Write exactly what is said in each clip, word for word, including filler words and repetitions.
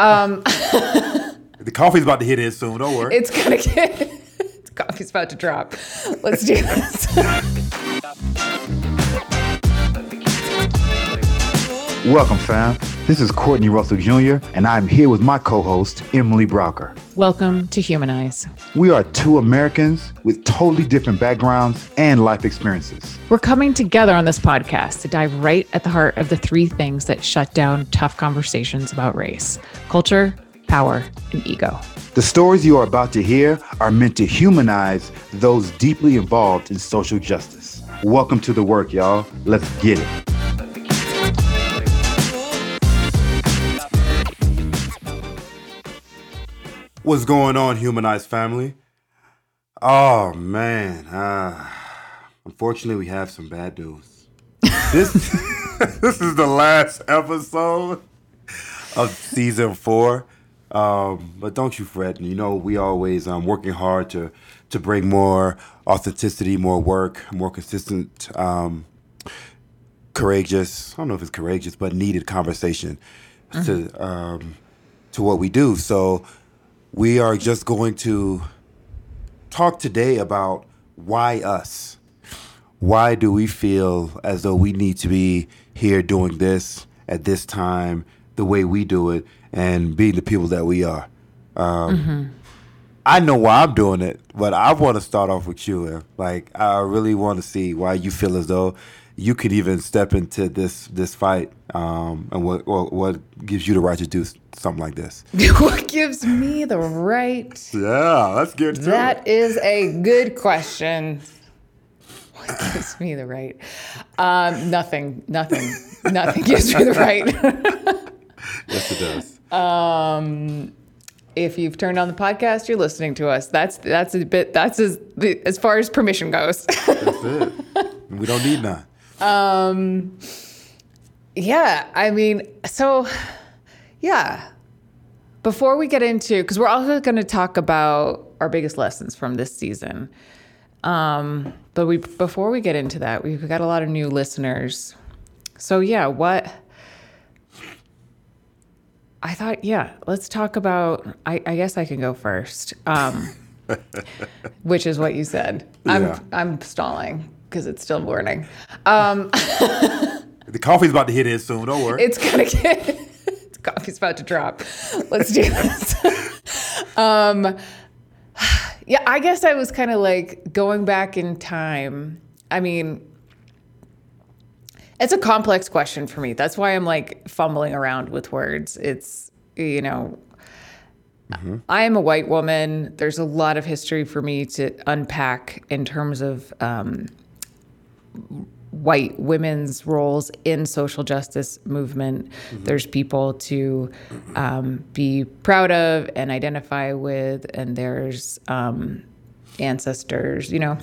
Um, the coffee's about to hit in soon. Don't worry. It's gonna get. The coffee's about to drop. Let's do this. Welcome, fam. This is Courtney Russell Junior, and I'm here with my co-host, Emily Brocker. Welcome to Humanize. We are two Americans with totally different backgrounds and life experiences. We're coming together on this podcast to dive right at the heart of the three things that shut down tough conversations about race, culture, power, and ego. The stories you are about to hear are meant to humanize those deeply involved in social justice. Welcome to the work, y'all. Let's get it. What's going on, Humanize family? Oh, man. Uh, unfortunately, we have some bad news. This this is the last episode of season four. Um, but don't you fret. You know, we always um working hard to, to bring more authenticity, more work, more consistent, um, courageous, I don't know if it's courageous, but needed conversation mm-hmm. to um to what we do. So we are just going to talk today about why us. Why do we feel as though we need to be here doing this at this time, the way we do it, and being the people that we are? Um, mm-hmm. I know why I'm doing it, but I want to start off with you, Em. Like, I really want to see why you feel as though you could even step into this this fight, um, and what, what what gives you the right to do something like this? What gives me the right? Yeah, let's get to it. That is a good question. What gives me the right? Um, nothing, nothing, nothing gives me the right. Yes, it does. Um, if you've turned on the podcast, you're listening to us. That's that's a bit. That's as as far as permission goes. That's it. We don't need none. Um, yeah, I mean, so, yeah, before we get into, because we're also going to talk about our biggest lessons from this season. Um, but we before we get into that, we've got a lot of new listeners. So, yeah, what I thought, yeah, let's talk about, I, I guess I can go first, um, which is what you said. Yeah. I'm I'm stalling. Because it's still morning. Um, the coffee's about to hit in soon. Don't worry. It's gonna get. The coffee's about to drop. Let's do this. um, yeah, I guess I was kind of like going back in time. I mean, it's a complex question for me. That's why I'm like fumbling around with words. It's you know, mm-hmm. I am a white woman. There's a lot of history for me to unpack in terms of. Um, white women's roles in social justice movement. Mm-hmm. There's people to um, be proud of and identify with, and there's um, ancestors, you know,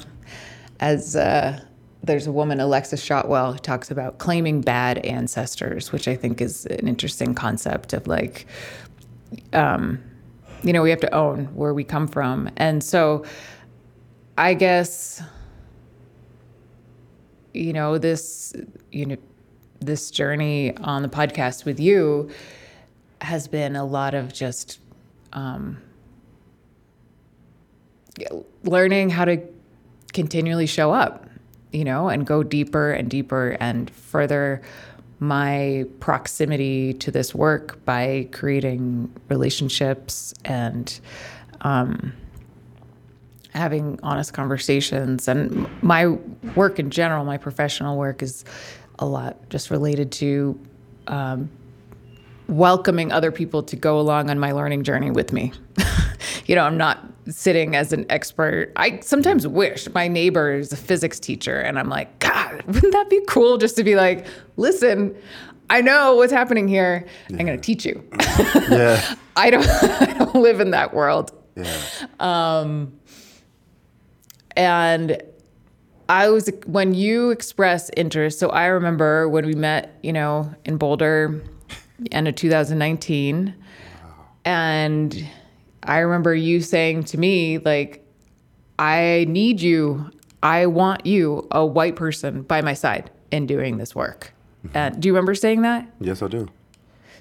as uh, there's a woman, Alexis Shotwell, who talks about claiming bad ancestors, which I think is an interesting concept of like, um, you know, we have to own where we come from. And so I guess... You know, this, you know, this journey on the podcast with you has been a lot of just um, learning how to continually show up, you know, and go deeper and deeper and further my proximity to this work by creating relationships and um having honest conversations. And my work in general, my professional work is a lot just related to um, welcoming other people to go along on my learning journey with me. You know, I'm not sitting as an expert. I sometimes wish my neighbor is a physics teacher and I'm like, God, wouldn't that be cool just to be like, listen, I know what's happening here. Yeah. I'm going to teach you. Yeah. I don't, I don't live in that world. Yeah. Um, And I was, when you express interest, so I remember when we met, you know, in Boulder, end of two thousand nineteen, and I remember you saying to me, like, I need you, I want you, a white person by my side in doing this work. Mm-hmm. And do you remember saying that? Yes, I do.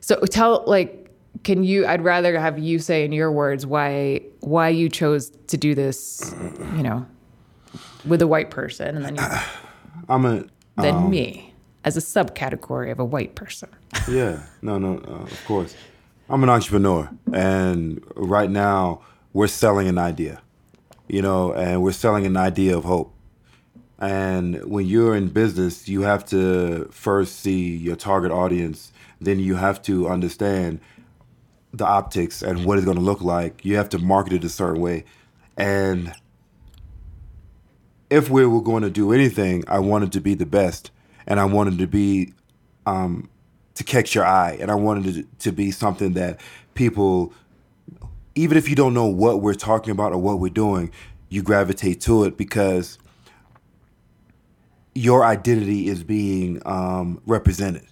So tell, like, can you, I'd rather have you say in your words why why you chose to do this, you know, with a white person, and then you, I'm a then um, me as a subcategory of a white person. yeah, no, no, uh, of course. I'm an entrepreneur, and right now we're selling an idea, you know, and we're selling an idea of hope. And when you're in business, you have to first see your target audience. Then you have to understand the optics and what it's going to look like. You have to market it a certain way. And if we were going to do anything, I wanted to be the best, and I wanted to be um, to catch your eye, and I wanted it to be something that people, even if you don't know what we're talking about or what we're doing, you gravitate to it because your identity is being um, represented.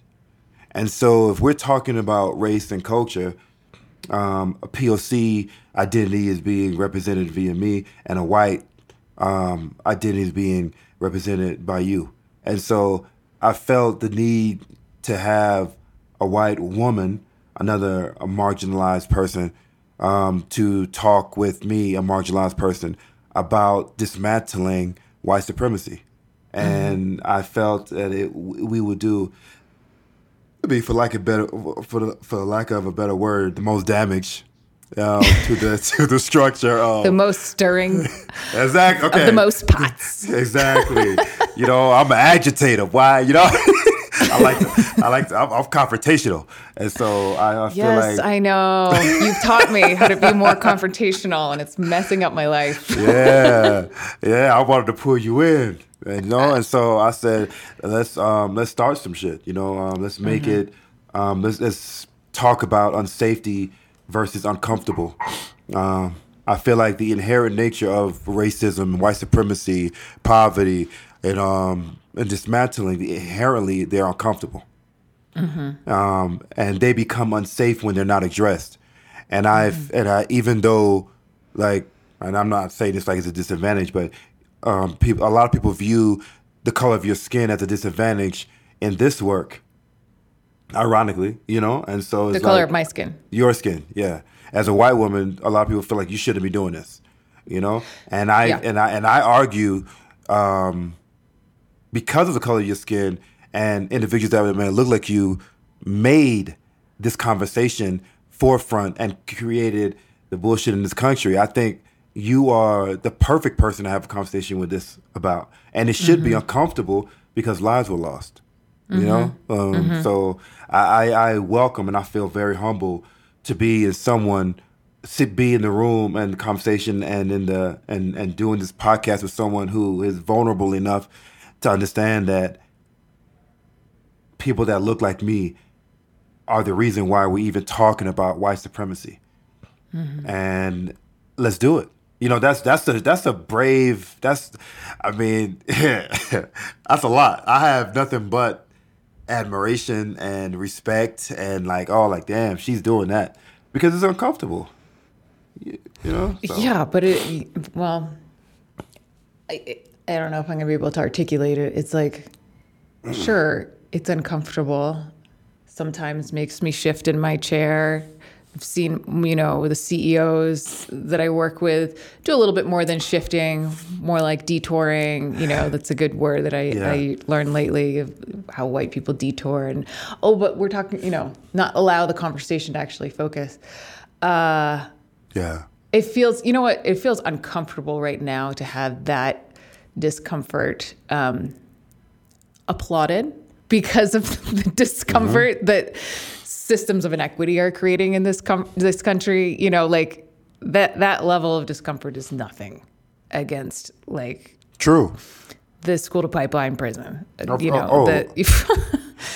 And so if we're talking about race and culture, um, a P O C identity is being represented via me, and a white um, identity is being represented by you. And so I felt the need to have a white woman, another a marginalized person, um, to talk with me, a marginalized person, about dismantling white supremacy. And mm-hmm. I felt that it we would do, I mean, for lack of better, for the, for lack of a better word, the most damage um, to the to the structure of the most stirring, exactly, okay, of the most pots, exactly. You know, I'm an agitator. Why, you know, I like to, I like to, I'm, I'm confrontational, and so I, I feel yes, like I know you've taught me how to be more confrontational, and it's messing up my life. yeah, yeah, I wanted to pull you in. And, you know, and so I said, let's um, let's start some shit. You know, um, let's make mm-hmm. it. Um, let's let's talk about unsafety versus uncomfortable. Um, I feel like the inherent nature of racism, white supremacy, poverty, and um, and dismantling, inherently they're uncomfortable, mm-hmm. um, and they become unsafe when they're not addressed. And I've mm-hmm. and I even though like, and I'm not saying this like it's a disadvantage, but Um, people, a lot of people view the color of your skin as a disadvantage in this work, ironically, you know? And so it's the color like, of my skin. Your skin, yeah. As a white woman, a lot of people feel like you shouldn't be doing this, you know? And I yeah. and I and I argue um, because of the color of your skin and individuals that may look like you made this conversation forefront and created the bullshit in this country. I think you are the perfect person to have a conversation with this about. And it should mm-hmm. be uncomfortable because lives were lost, you mm-hmm. know? Um, mm-hmm. So I, I welcome and I feel very humble to be as someone, sit, be in the room and the conversation and in the and, and doing this podcast with someone who is vulnerable enough to understand that people that look like me are the reason why we're even talking about white supremacy. Mm-hmm. And let's do it. You know, that's that's a that's a brave. That's, I mean, that's a lot. I have nothing but admiration and respect and like, oh, like damn, she's doing that because it's uncomfortable. You, you know. So. Yeah, but it. Well, I I don't know if I'm gonna be able to articulate it. It's like, sure, it's uncomfortable. Sometimes makes me shift in my chair. I've seen, you know, the C E Os that I work with do a little bit more than shifting, more like detouring. You know, that's a good word that I, yeah. I learned lately of how white people detour. And, oh, but we're talking, you know, not allow the conversation to actually focus. Uh, yeah. It feels, you know what, it feels uncomfortable right now to have that discomfort um, applauded because of the discomfort mm-hmm. that systems of inequity are creating in this com- this country, you know, like that that level of discomfort is nothing against like true the school to pipeline prison, oh, you know. Oh, the,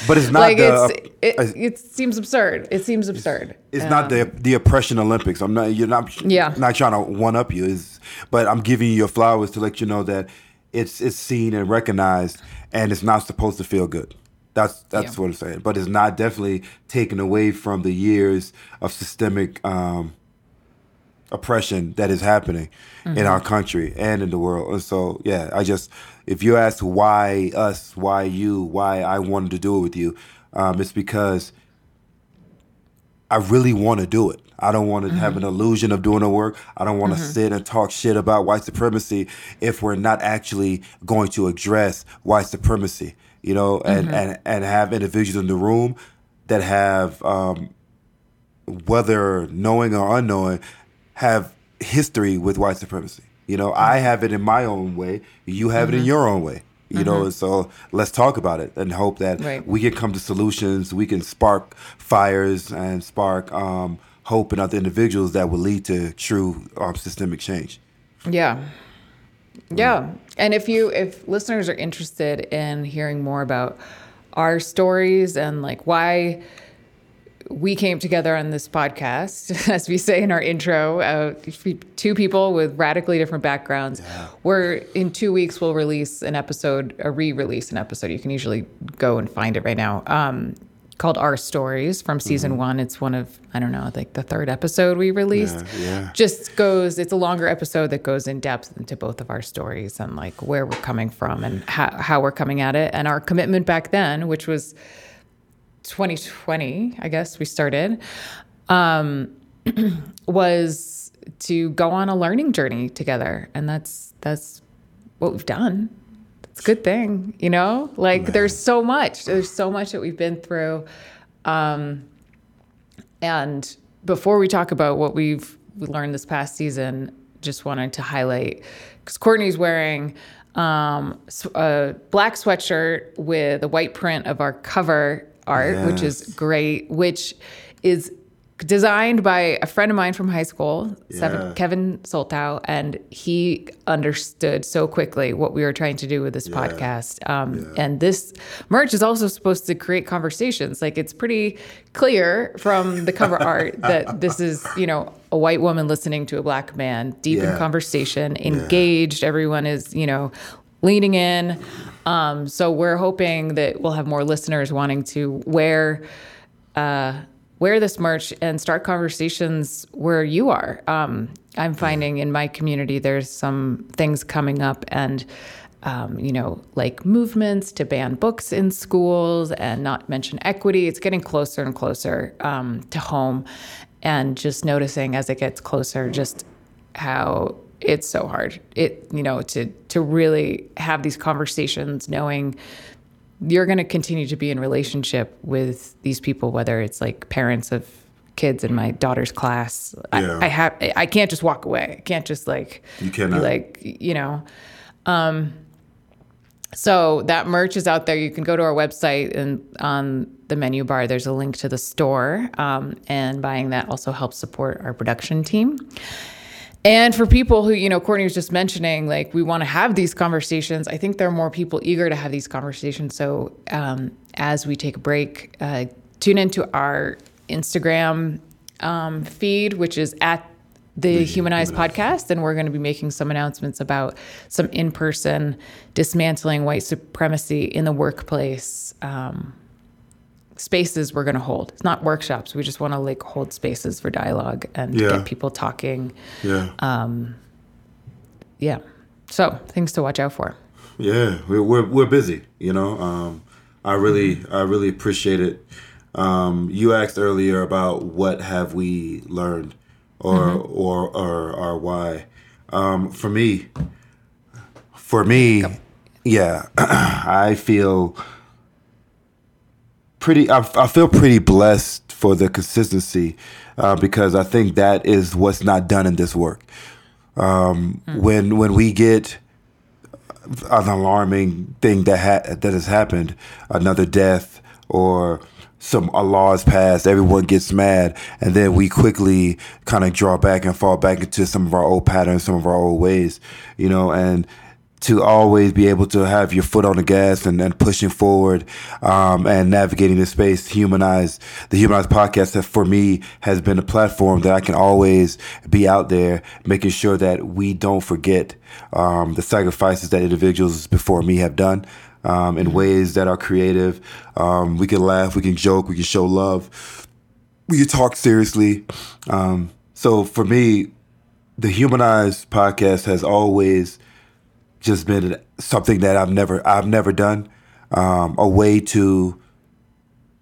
but it's not like the, it's, uh, it, it seems absurd. It seems absurd. It's, it's um, not the the oppression Olympics. I'm not. You're not. Yeah. Not trying to one up you. Is but I'm giving you your flowers to let you know that it's it's seen and recognized, and it's not supposed to feel good. That's that's yeah. what I'm saying. But it's not definitely taken away from the years of systemic um, oppression that is happening mm-hmm. in our country and in the world. And so, yeah, I just, if you ask why us, why you, why I wanted to do it with you, um, it's because I really want to do it. I don't want to mm-hmm. have an illusion of doing the work. I don't want to mm-hmm. sit and talk shit about white supremacy if we're not actually going to address white supremacy, you know, and, mm-hmm. and, and have individuals in the room that have, um, whether knowing or unknowing, have history with white supremacy. You know, mm-hmm. I have it in my own way. You have mm-hmm. it in your own way. You mm-hmm. know, so let's talk about it and hope that right. we can come to solutions. We can spark fires and spark um, hope in other individuals that will lead to true um, systemic change. Yeah. Yeah. And if you, if listeners are interested in hearing more about our stories and like why we came together on this podcast, as we say in our intro, uh, two people with radically different backgrounds. Yeah. We're in two weeks, we'll release an episode, a re-release an episode. You can usually go and find it right now. Um, called Our Stories from season mm-hmm. one. It's one of, I don't know, like the third episode we released. Yeah, yeah. Just goes, it's a longer episode that goes in depth into both of our stories and like where we're coming from and how, how we're coming at it. And our commitment back then, which was twenty twenty, I guess we started, um, was to go on a learning journey together. And that's, that's what we've done. It's a good thing, you know, like Man. there's so much, there's so much that we've been through. Um, and before we talk about what we've learned this past season, just wanted to highlight, because Courtney's wearing um, a black sweatshirt with a white print of our cover art, yes. which is great, which is designed by a friend of mine from high school, yeah. Kevin Soltau, and he understood so quickly what we were trying to do with this yeah. podcast. Um, yeah. And this merch is also supposed to create conversations. Like, it's pretty clear from the cover art that this is, you know, a white woman listening to a black man, deep yeah. in conversation, engaged. Yeah. Everyone is, you know, leaning in. Um, so we're hoping that we'll have more listeners wanting to wear... Uh, wear this merch and start conversations where you are. Um, I'm finding in my community, there's some things coming up and, um, you know, like movements to ban books in schools and not mention equity. It's getting closer and closer um, to home, and just noticing as it gets closer, just how it's so hard it, you know, to, to really have these conversations knowing you're going to continue to be in relationship with these people, whether it's like parents of kids in my daughter's class. Yeah. I, I have, I can't just walk away. I can't just like, you cannot. Be like, you know, um, so that merch is out there. You can go to our website, and on the menu bar, there's a link to the store. Um, and buying that also helps support our production team. And for people who, you know, Courtney was just mentioning, like, we want to have these conversations. I think there are more people eager to have these conversations. So um, as we take a break, uh, tune into our Instagram um, feed, which is at the Humanize Podcast. And we're going to be making some announcements about some in-person dismantling white supremacy in the workplace um, spaces we're going to hold. It's not workshops. We just want to like hold spaces for dialogue and yeah. get people talking. Yeah. Um, yeah. So things to watch out for. Yeah. We're, we're, we're busy, you know, um, I really, mm-hmm. I really appreciate it. Um, you asked earlier about what have we learned or, mm-hmm. or, or, or why, um, for me, for me, Go. yeah, I feel Pretty, I, I feel pretty blessed for the consistency uh, because I think that is what's not done in this work. Um, mm-hmm. When when we get an alarming thing that ha- that has happened, another death or some a law is passed, everyone gets mad, and then we quickly kind of draw back and fall back into some of our old patterns, some of our old ways, you know, and. To always be able to have your foot on the gas and, and pushing forward um, and navigating this space, humanize the Humanize Podcast that for me has been a platform that I can always be out there making sure that we don't forget um, the sacrifices that individuals before me have done um, in ways that are creative. Um, we can laugh, we can joke, we can show love, we can talk seriously. Um, so for me, the Humanize Podcast has always just been something that I've never I've never done, um, a way to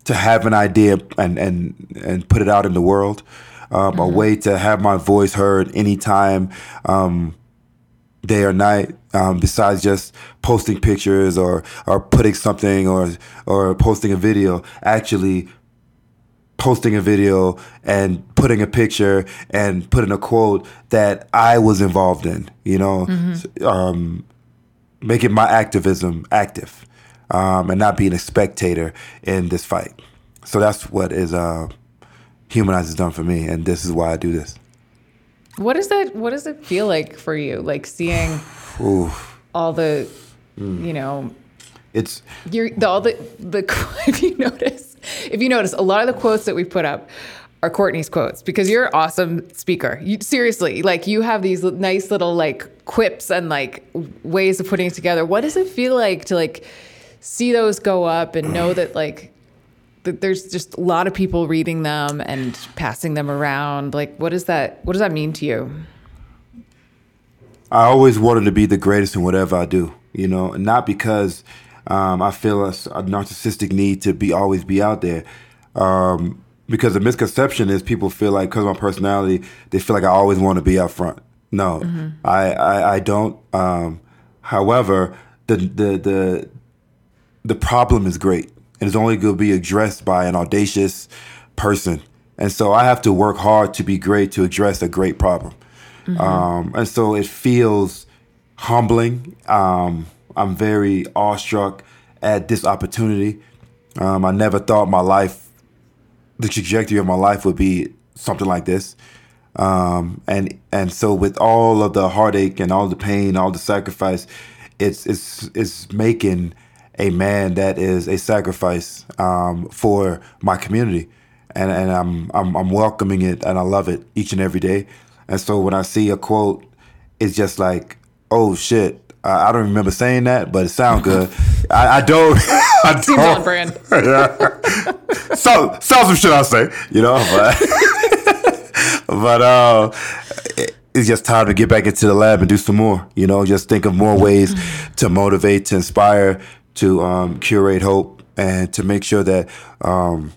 to have an idea and and, and put it out in the world, um, mm-hmm. a way to have my voice heard anytime, um, day or night, um, besides just posting pictures or, or putting something or or posting a video. Actually posting a video and putting a picture and putting a quote that I was involved in, you know, mm-hmm. um, making my activism active. Um, and not being a spectator in this fight. So that's what is uh, Humanize has done for me, and this is why I do this. What is that? What does it feel like for you? Like seeing all the, mm. you know, it's you're, the, all the the if you notice, if you notice, a lot of the quotes that we put up are Courtney's quotes, because you're an awesome speaker. You, seriously, like you have these nice little like quips and like ways of putting it together. What does it feel like to like see those go up and know that like that there's just a lot of people reading them and passing them around? Like, what is that? What does that mean to you? I always wanted to be the greatest in whatever I do, you know, not because um, I feel a, a narcissistic need to be always be out there. Um, because the misconception is people feel like because of my personality, they feel like I always want to be out front. No, mm-hmm. I, I I don't. Um, however, the the the The problem is great, and it's only going to be addressed by an audacious person. And so I have to work hard to be great to address a great problem. Mm-hmm. Um, and so it feels humbling. Um, I'm very awestruck at this opportunity. Um, I never thought my life, the trajectory of my life would be something like this. Um, and and so with all of the heartache and all the pain, all the sacrifice, it's it's it's making a man that is a sacrifice um, for my community, and and I'm, I'm I'm welcoming it, and I love it each and every day. And so when I see a quote, it's just like, oh shit, I, I don't remember saying that, but it sounds good. I, I don't. I don't. Seems on brand. so, so some shit I say, you know, but but uh, it, it's just time to get back into the lab and do some more. You know, just think of more ways to motivate, to inspire, to um, curate hope, and to make sure that um,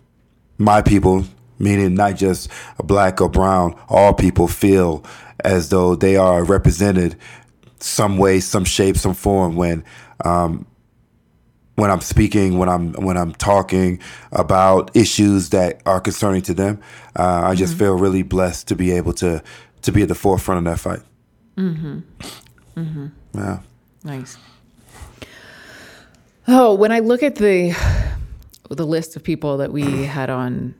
my people, meaning not just black or brown, all people feel as though they are represented some way, some shape, some form when um, when I'm speaking, when I'm when I'm talking about issues that are concerning to them. Uh, I just mm-hmm. feel really blessed to be able to to be at the forefront of that fight. Mm-hmm. Mm-hmm. Yeah. Nice. Oh, when I look at the the list of people that we had on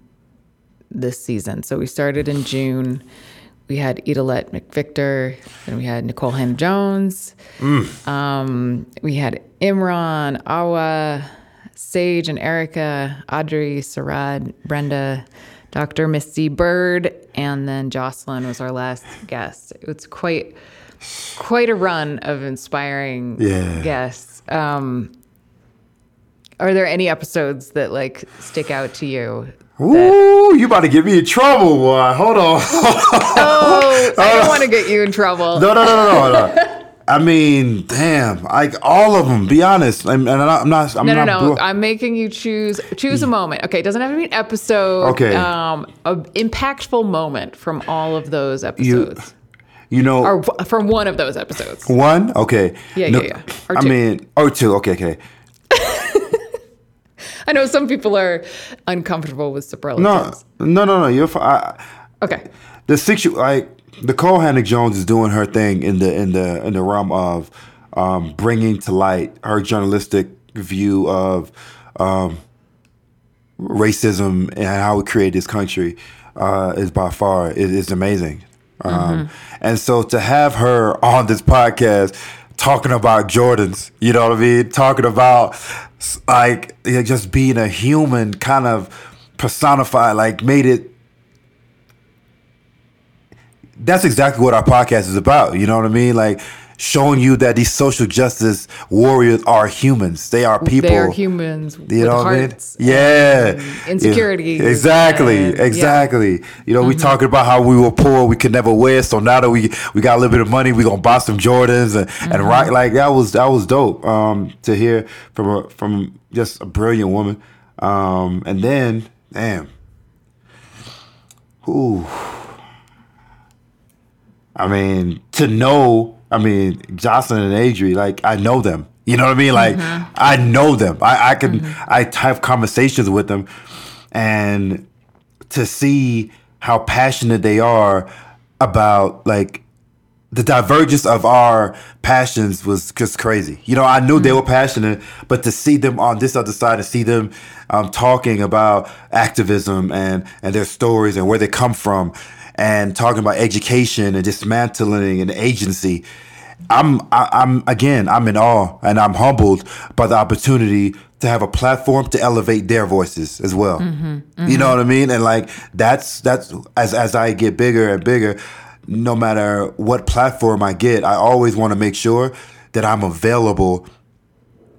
this season, so we started in June. We had Eatalette McVictor, then we had Nikole Hannah-Jones, mm. um, we had Imran, Awa, Sage and Erica, Audrey, Sarad, Brenda, Doctor Missy Bird, and then Jocelyn was our last guest. It's quite quite a run of inspiring yeah. guests. Um, Are there any episodes that, like, stick out to you? That... Ooh, you about to get me in trouble, boy. Hold on. Oh, I don't uh, want to get you in trouble. No, no, no, no, no. I mean, damn. Like, all of them, be honest. I'm, and I'm not... I'm no, no, not no. Bro- I'm making you choose... Choose a moment. Okay, it doesn't have to be an episode. Okay. Um, an impactful moment from all of those episodes. You, you know... Or from one of those episodes. One? Okay. Yeah, no, yeah, yeah. Or I two. mean... Or two. Okay, okay. I know some people are uncomfortable with superlatives. No, no, no, no. You're fine. Okay. The situ like Nikole Hannah-Jones is doing her thing in the in the in the realm of um, bringing to light her journalistic view of um, racism and how we create this country uh, is by far it is amazing. Um, mm-hmm. And so to have her on this podcast talking about Jordans, you know what I mean? Talking about like just being a human, kind of personified, like made it. That's exactly what our podcast is about. You know what I mean? Like showing you that these social justice warriors are humans. They are people. They are humans. You know what I mean? Yeah. Insecurities. Yeah. Exactly. And, exactly. Yeah. You know, mm-hmm. we talking about how we were poor, we could never wear. So now that we we got a little bit of money, we gonna buy some Jordans and, mm-hmm. and rock. Like that was that was dope. Um, to hear from a, from just a brilliant woman. Um, and then, damn. Ooh. I mean, to know, I mean, Jocelyn and Audrey, like, I know them. You know what I mean? Like, mm-hmm. I know them. I, I can, mm-hmm. I have conversations with them. And to see how passionate they are about, like, the divergence of our passions was just crazy. You know, I knew mm-hmm. they were passionate, but to see them on this other side and see them um, talking about activism and, and their stories and where they come from and talking about education and dismantling and agency, I'm, I, I'm again, I'm in awe and I'm humbled by the opportunity to have a platform to elevate their voices as well. Mm-hmm. Mm-hmm. You know what I mean? And like, that's, that's as, as I get bigger and bigger, no matter what platform I get, I always want to make sure that I'm available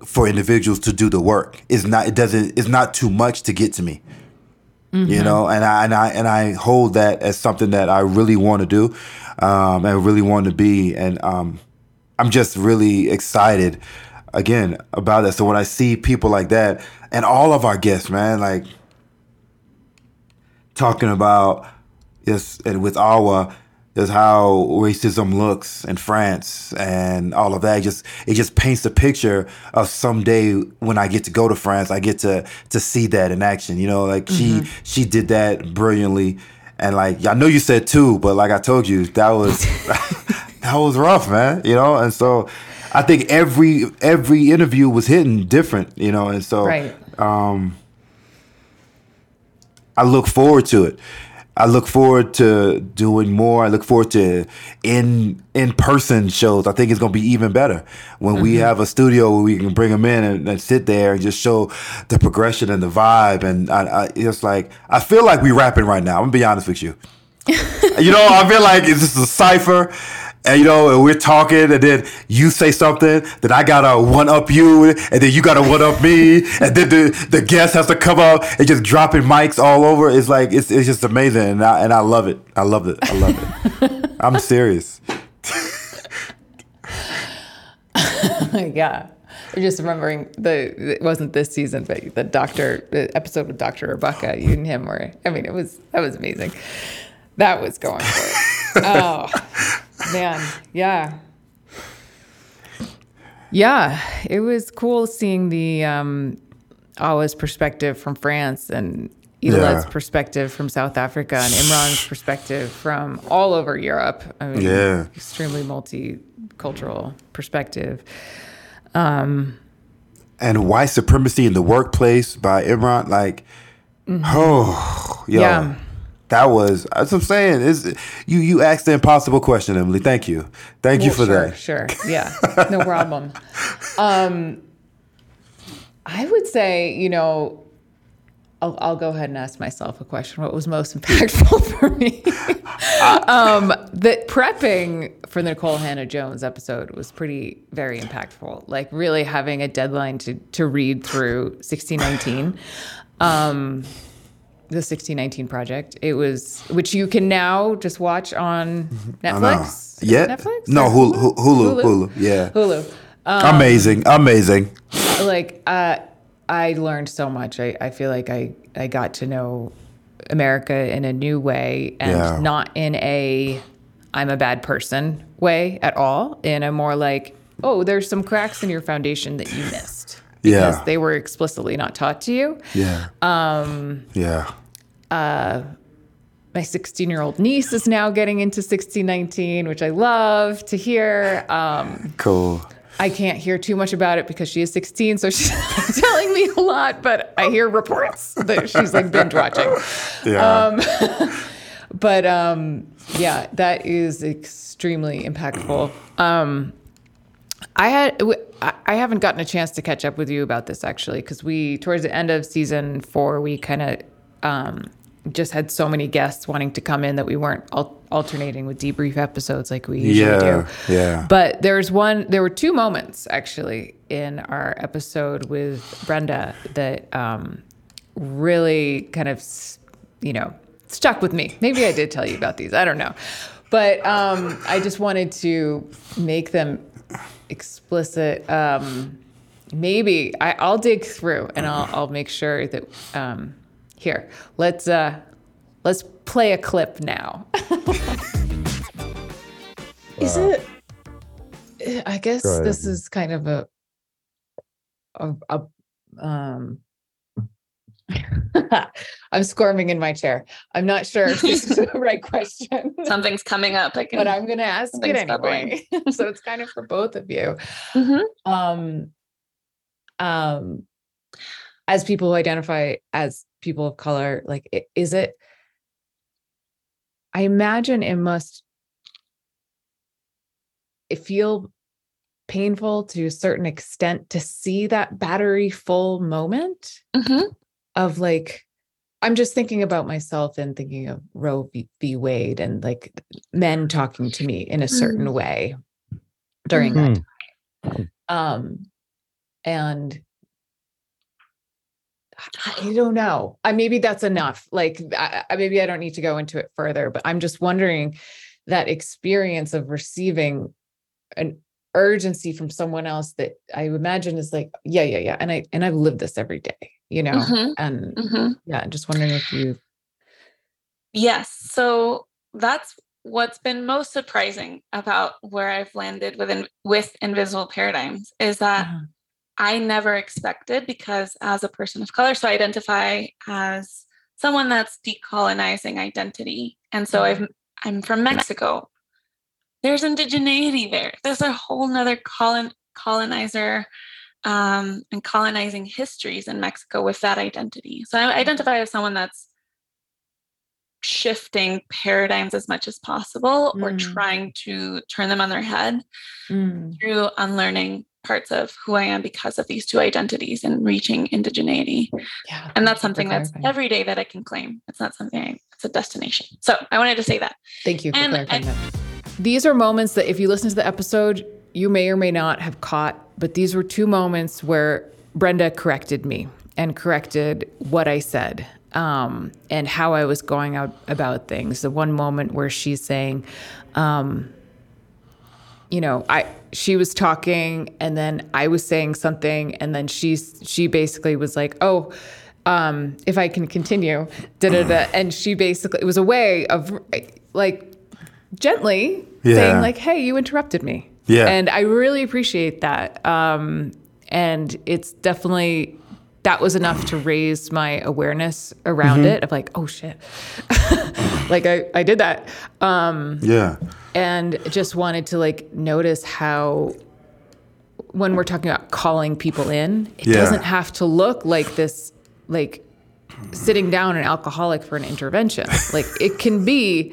for individuals to do the work. It's not, it doesn't, it's not too much to get to me, mm-hmm. you know? And I, and I, and I hold that as something that I really want to do. Um, and really want to be. And, um, I'm just really excited again about that. So when I see people like that and all of our guests, man, like talking about this and with Awa, is how racism looks in France and all of that. It just it just paints a picture of someday when I get to go to France, I get to to see that in action. You know, like mm-hmm. she she did that brilliantly, and like I know you said two, but like I told you, that was that was rough, man. You know, and so I think every every interview was hitting different. You know, and so right. um, I look forward to it. I look forward to doing more. I look forward to in in person shows. I think it's gonna be even better when mm-hmm. we have a studio where we can bring them in and, and sit there and just show the progression and the vibe. And I, I, it's like I feel like we rapping right now. I'm gonna be honest with you. You know, I feel like it's just a cipher, and you know, and we're talking, and then you say something, then I gotta one up you, and then you gotta one up me, and then the the guest has to come up and just dropping mics all over. It's like it's it's just amazing, and I and I love it. I love it. I love it. I'm serious. Yeah, I'm just remembering the it wasn't this season, but the doctor the episode with Doctor Rebecca, you and him were. I mean, it was that was amazing. That was going for it. Oh, man. Yeah. Yeah. It was cool seeing the um, Awa's perspective from France and Eatalette's yeah. perspective from South Africa and Imran's perspective from all over Europe. I mean, yeah. extremely multicultural perspective. Um, and White Supremacy in the Workplace by Imran. Like, mm-hmm. oh, yo. yeah. That was, that's what I'm saying. It's, you you asked the impossible question, Emily. Thank you. Thank well, you for sure, that. Sure, sure. Yeah, no problem. Um, I would say, you know, I'll, I'll go ahead and ask myself a question. What was most impactful for me? um, the prepping for the Nikole Hannah-Jones episode was pretty, very impactful. Like really having a deadline to, to read through sixteen nineteen. Um The sixteen nineteen Project. It was, which you can now just watch on Netflix. Yeah, Netflix. No, Hulu, Hulu, Hulu, Hulu. Yeah, Hulu. Um, amazing, amazing. Like, uh, I learned so much. I, I feel like I, I got to know America in a new way, and yeah. not in a I'm a bad person way at all. In a more like, oh, there's some cracks in your foundation that you missed. Because yeah. they were explicitly not taught to you. Yeah. Um, yeah. Uh, my sixteen-year-old niece is now getting into sixteen nineteen, which I love to hear. Um, cool. I can't hear too much about it because she is sixteen, so she's telling me a lot, but I hear reports that she's like binge watching. Yeah. Um, but um, yeah, that is extremely impactful. Um, I had. W- I haven't gotten a chance to catch up with you about this actually, because we, towards the end of season four, we kind of um, just had so many guests wanting to come in that we weren't al- alternating with debrief episodes like we usually yeah, do. Yeah. But there's one, there were two moments actually in our episode with Brenda that um, really kind of, you know, stuck with me. Maybe I did tell you about these. I don't know. But um, I just wanted to make them explicit um, Maybe I, I'll dig through and I'll I'll make sure that um, here let's uh, let's play a clip now. Is it? I guess this is kind of a a, a um. I'm squirming in my chair. I'm not sure if this is the right question. Something's coming up. I can, but I'm going to ask it anyway. So it's kind of for both of you. Mm-hmm. Um, um, as people who identify as people of color, like, is it, I imagine it must it feel painful to a certain extent to see that battery full moment. Mm-hmm. Of like, I'm just thinking about myself and thinking of Roe v. Wade and like men talking to me in a certain mm-hmm. way during mm-hmm. that time. Um, and I don't know. I maybe that's enough. Like I, I, maybe I don't need to go into it further, but I'm just wondering that experience of receiving an urgency from someone else that I imagine is like, yeah, yeah, yeah. And I and I've lived this every day. You know, mm-hmm. and mm-hmm. yeah, just wondering if you. Yes. So that's what's been most surprising about where I've landed within with Invisible Paradigms is that mm-hmm. I never expected, because as a person of color, so I identify as someone that's decolonizing identity. And so I've, I'm from Mexico. There's indigeneity there. There's a whole nother colon colonizer Um, and colonizing histories in Mexico with that identity. So I identify as someone that's shifting paradigms as much as possible mm. or trying to turn them on their head mm. through unlearning parts of who I am because of these two identities and reaching indigeneity. Yeah, and that's something that's every day that I can claim. It's not something, I, it's a destination. So I wanted to say that. Thank you for and clarifying I, that. These are moments that if you listen to the episode, you may or may not have caught, but these were two moments where Brenda corrected me and corrected what I said um, and how I was going out about things. The one moment where she's saying, um, you know, I she was talking and then I was saying something, and then she she basically was like, oh, um, if I can continue, da da da, and she basically it was a way of like gently yeah. saying like, hey, you interrupted me. Yeah. And I really appreciate that. Um, and it's definitely, that was enough to raise my awareness around mm-hmm. it of like, oh shit, like I, I did that. Um, yeah. And just wanted to like notice how, when we're talking about calling people in, it yeah. doesn't have to look like this, like sitting down an alcoholic for an intervention. Like it can be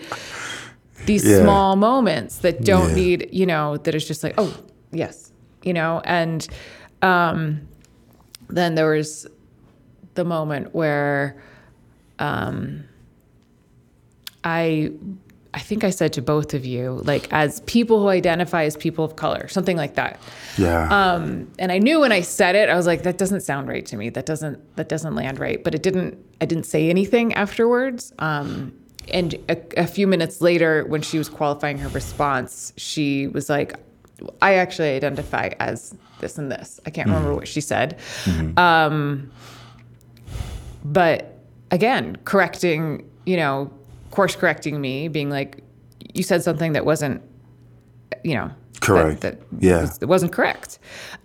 these yeah. small moments that don't yeah. need, you know, that it's just like, oh, yes, you know. And um, then there was the moment where um, I, I think I said to both of you, like, as people who identify as people of color, something like that. Yeah. Um, and I knew when I said it, I was like, that doesn't sound right to me. That doesn't, that doesn't land right. But it didn't, I didn't say anything afterwards. Um, And a, a few minutes later, when she was qualifying her response, she was like, I actually identify as this and this. I can't mm-hmm. remember what she said. Mm-hmm. Um, but again, correcting, you know, course correcting me, being like, you said something that wasn't, you know, correct. That, that yeah. was, that wasn't correct.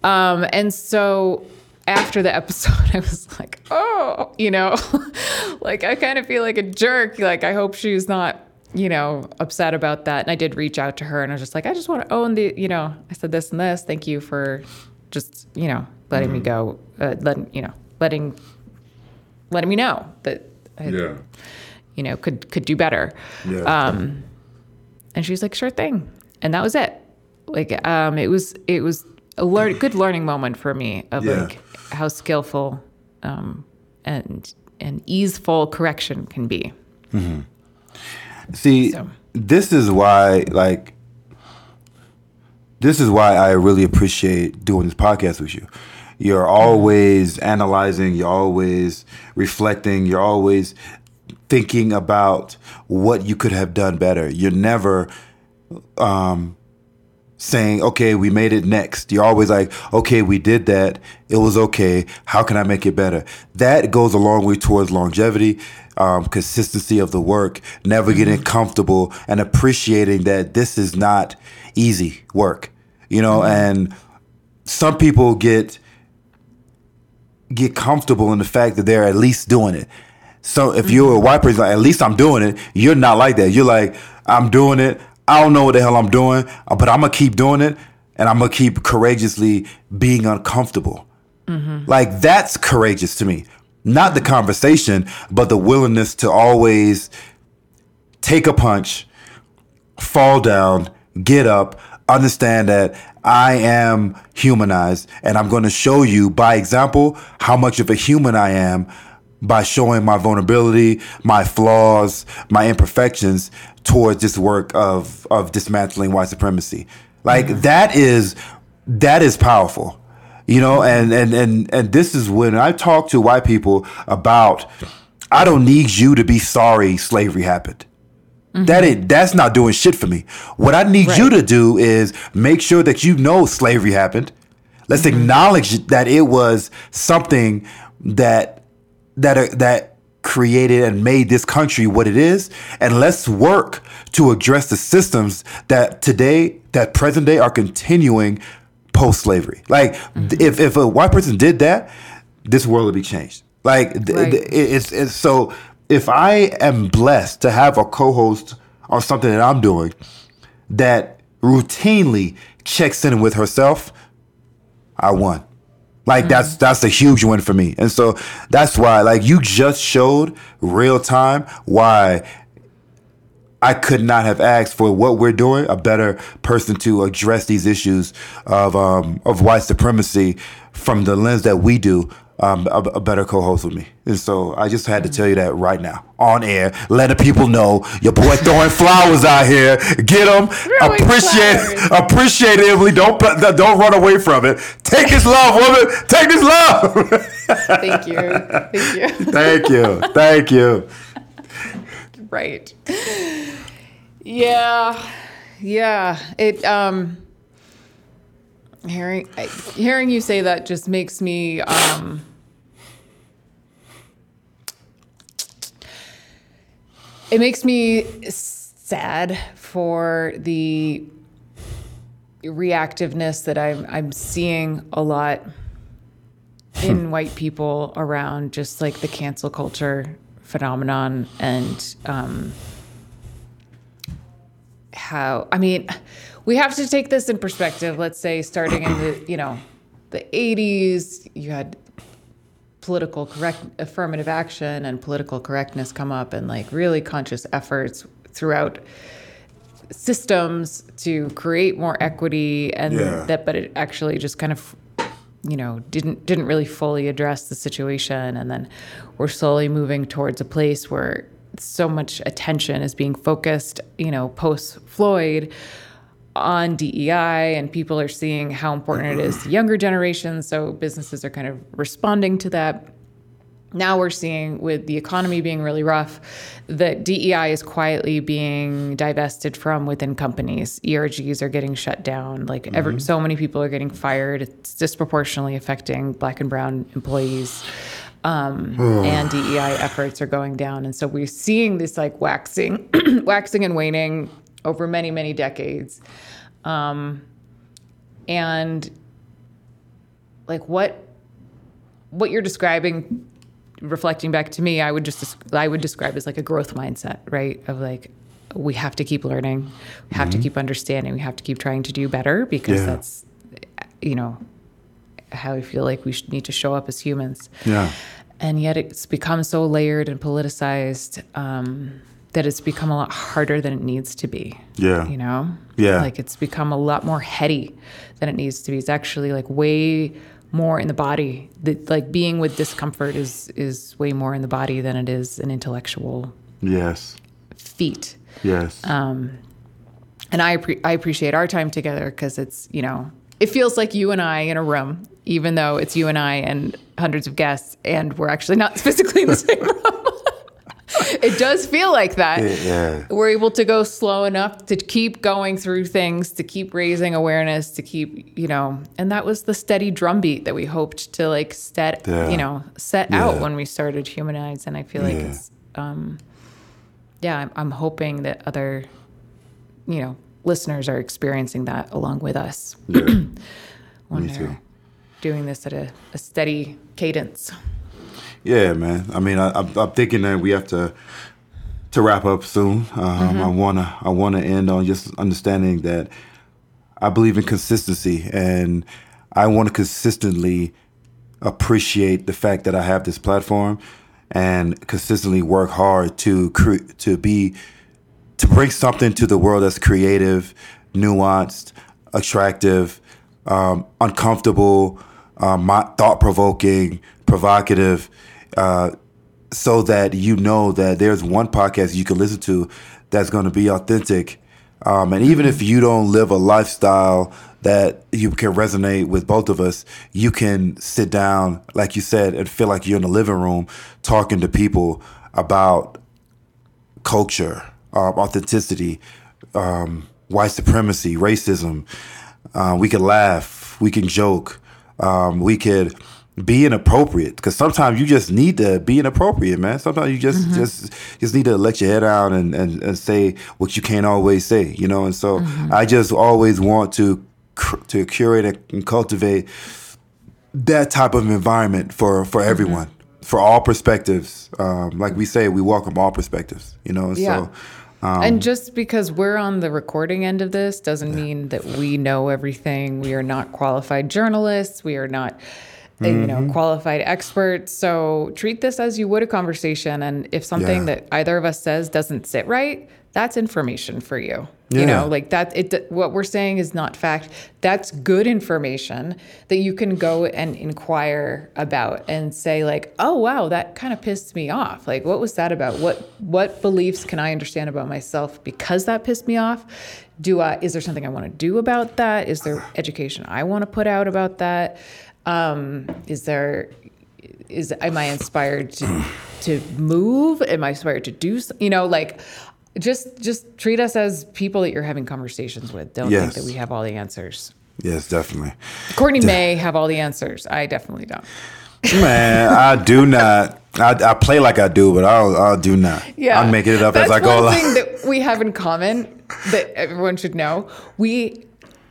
Um, and so after the episode, I was like, oh, you know, like I kind of feel like a jerk. Like, I hope she's not, you know, upset about that. And I did reach out to her and I was just like, I just want to own the, you know, I said this and this, thank you for just, you know, letting mm-hmm. me go, uh, letting, you know, letting, letting me know that, I, yeah. you know, could, could do better. Yeah. Um, and she's like, sure thing. And that was it. Like, um, it was, it was a lear- good learning moment for me of yeah. like, how skillful um, and and easeful correction can be. Mm-hmm. See, so. this is why, like, this is why I really appreciate doing this podcast with you. You're always analyzing. You're always reflecting. You're always thinking about what you could have done better. You're never um, saying, okay, we made it next. You're always like, okay, we did that. It was okay. How can I make it better? That goes a long way towards longevity, um, consistency of the work, never getting comfortable and appreciating that this is not easy work, you know, and some people get get comfortable in the fact that they're at least doing it. So if you're a white person, like, at least I'm doing it, you're not like that. You're like, I'm doing it. I don't know what the hell I'm doing, but I'm going to keep doing it, and I'm going to keep courageously being uncomfortable. Mm-hmm. Like, that's courageous to me. Not the conversation, but the willingness to always take a punch, fall down, get up, understand that I am humanized, and I'm going to show you by example how much of a human I am by showing my vulnerability, my flaws, my imperfections towards this work of of dismantling white supremacy. Like, mm-hmm. that is that is powerful, you know, and, and, and, and this is when I talk to white people about, I don't need you to be sorry slavery happened. Mm-hmm. That it, that's not doing shit for me. What I need right. you to do is make sure that you know slavery happened. Let's mm-hmm. acknowledge that it was something that that are, that created and made this country what it is, and let's work to address the systems that today, that present day, are continuing post-slavery. Like, mm-hmm. if, if a white person did that, this world would be changed. Like, right. th- th- it's, it's so if I am blessed to have a co-host on something that I'm doing that routinely checks in with herself, I won. Like, mm-hmm. that's that's a huge win for me. And so that's why, like, you just showed real time why I could not have asked for what we're doing, a better person to address these issues of um, of white supremacy from the lens that we do, um, a, a better co-host with me. And so I just had to tell you that right now, on air, let the people know your boy throwing flowers out here. Get them. Really appreciate, appreciate it, Emily. Don't don't run away from it. Take this love, woman. Take this love. Thank you. Thank you. Thank you. Thank you. Right. Yeah. Yeah. It. Um. Hearing hearing you say that just makes me. Um, It makes me sad for the reactiveness that I'm I'm seeing a lot in white people around just like the cancel culture phenomenon and um, how, I mean, we have to take this in perspective. Let's say starting in the, you know, the eighties, you had political correct affirmative action and political correctness come up, and like really conscious efforts throughout systems to create more equity, and yeah. that, but it actually just kind of, you know, didn't didn't really fully address the situation. And then we're slowly moving towards a place where so much attention is being focused, you know, post Floyd, on D E I, and people are seeing how important it is to younger generations. So businesses are kind of responding to that. Now we're seeing, with the economy being really rough, that D E I is quietly being divested from within companies. E R Gs are getting shut down. Like, mm-hmm. every, so many people are getting fired. It's disproportionately affecting Black and brown employees. Um, and D E I efforts are going down. And so we're seeing this like waxing, waxing and waning over many, many decades. Um, and like what, what you're describing, reflecting back to me, I would just, I would describe as like a growth mindset, right? Of like, we have to keep learning, we have mm-hmm. to keep understanding, we have to keep trying to do better, because yeah. that's, you know, how I feel like we should need to show up as humans. Yeah. And yet it's become so layered and politicized, um, that it's become a lot harder than it needs to be. Yeah. You know? Yeah. Like, it's become a lot more heady than it needs to be. It's actually like way more in the body. The, like being with discomfort is is way more in the body than it is an intellectual yes. feat. Yes. Um, and I, pre- I appreciate our time together, because it's, you know, it feels like you and I in a room, even though it's you and I and hundreds of guests, and we're actually not physically in the same room. It does feel like that. Yeah. We're able to go slow enough to keep going through things, to keep raising awareness, to keep, you know, and that was the steady drumbeat that we hoped to like set, yeah. you know, set yeah. out when we started Humanize. And I feel like yeah. it's, um, yeah, I'm, I'm hoping that other, you know, listeners are experiencing that along with us. Yeah. Me too. Doing this at a, a steady cadence. Yeah, man. I mean, I, I'm, I'm thinking that we have to to wrap up soon. Um, mm-hmm. I wanna I wanna end on just understanding that I believe in consistency, and I want to consistently appreciate the fact that I have this platform, and consistently work hard to cre- to be to bring something to the world that's creative, nuanced, attractive, um, uncomfortable, um, thought-provoking, provocative, uh, so that you know that there's one podcast you can listen to that's going to be authentic. Um, and even if you don't live a lifestyle that you can resonate with both of us, you can sit down, like you said, and feel like you're in the living room talking to people about culture, um, authenticity, um, white supremacy, racism. Uh, we can laugh. We can joke. Um, we could be inappropriate, because sometimes you just need to be inappropriate, man. Sometimes you just mm-hmm. just just need to let your head out and, and, and say what you can't always say, you know. And so mm-hmm. I just always want to to curate and cultivate that type of environment for, for everyone, mm-hmm. for all perspectives. Um, like we say, we welcome all perspectives, you know. And yeah. so. Um, and just because we're on the recording end of this doesn't yeah. mean that we know everything. We are not qualified journalists. We are not, mm-hmm. you know, qualified experts. So treat this as you would a conversation. And if something yeah. that either of us says doesn't sit right, that's information for you. Yeah. You know, like that, it, what we're saying is not fact. That's good information that you can go and inquire about and say like, oh, wow, that kind of pissed me off. Like, what was that about? What, what beliefs can I understand about myself because that pissed me off? Do I, is there something I want to do about that? Is there education I want to put out about that? Um, is there, is, am I inspired to, to move? Am I inspired to do, you know, like, Just just treat us as people that you're having conversations with. Don't yes. think that we have all the answers. Yes, definitely. Courtney De- may have all the answers. I definitely don't. Man, I do not. I, I play like I do, but I'll, I'll do not. Yeah. I'm making it up That's as I go along. That's one thing that we have in common that everyone should know. We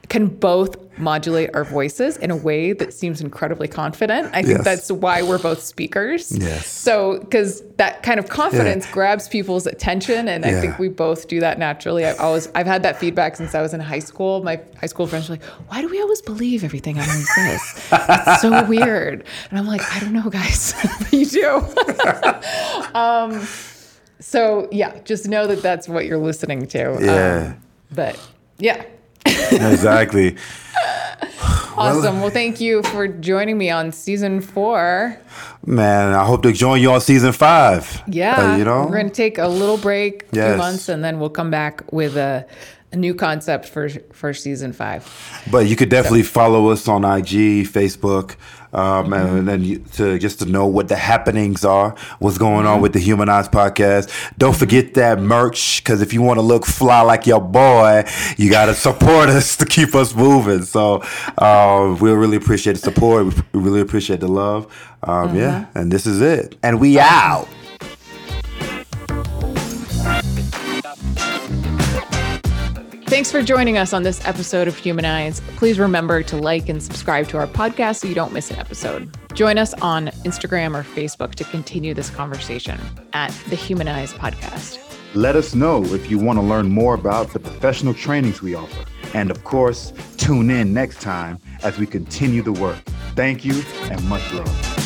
can both modulate our voices in a way that seems incredibly confident. I think yes. that's why we're both speakers. Yes. So, because that kind of confidence yeah. grabs people's attention, and yeah. I think we both do that naturally. I've always I've had that feedback since I was in high school. My high school friends were like, "Why do we always believe everything Emily says? It's so weird." And I'm like, "I don't know, guys, but you do." um, so yeah, just know that that's what you're listening to. Yeah. Um, but yeah. Exactly. Awesome. Well, thank you for joining me on season four. Man, I hope to join you on season five. Yeah. Uh, you know, we're going to take a little break, yes. two months, and then we'll come back with a, a new concept for, for season five. But you could definitely so. follow us on I G, Facebook, um, mm-hmm. and, and then you, to just to know what the happenings are, what's going mm-hmm. on with the Humanized podcast. Don't forget that merch, because if you want to look fly like your boy, you got to support us to keep us moving. So uh, we really appreciate the support. We really appreciate the love. Um, mm-hmm. Yeah, and this is it. And we out. Thanks for joining us on this episode of Humanize. Please remember to like and subscribe to our podcast so you don't miss an episode. Join us on Instagram or Facebook to continue this conversation at The Humanize Podcast. Let us know if you want to learn more about the professional trainings we offer. And of course, tune in next time as we continue the work. Thank you and much love.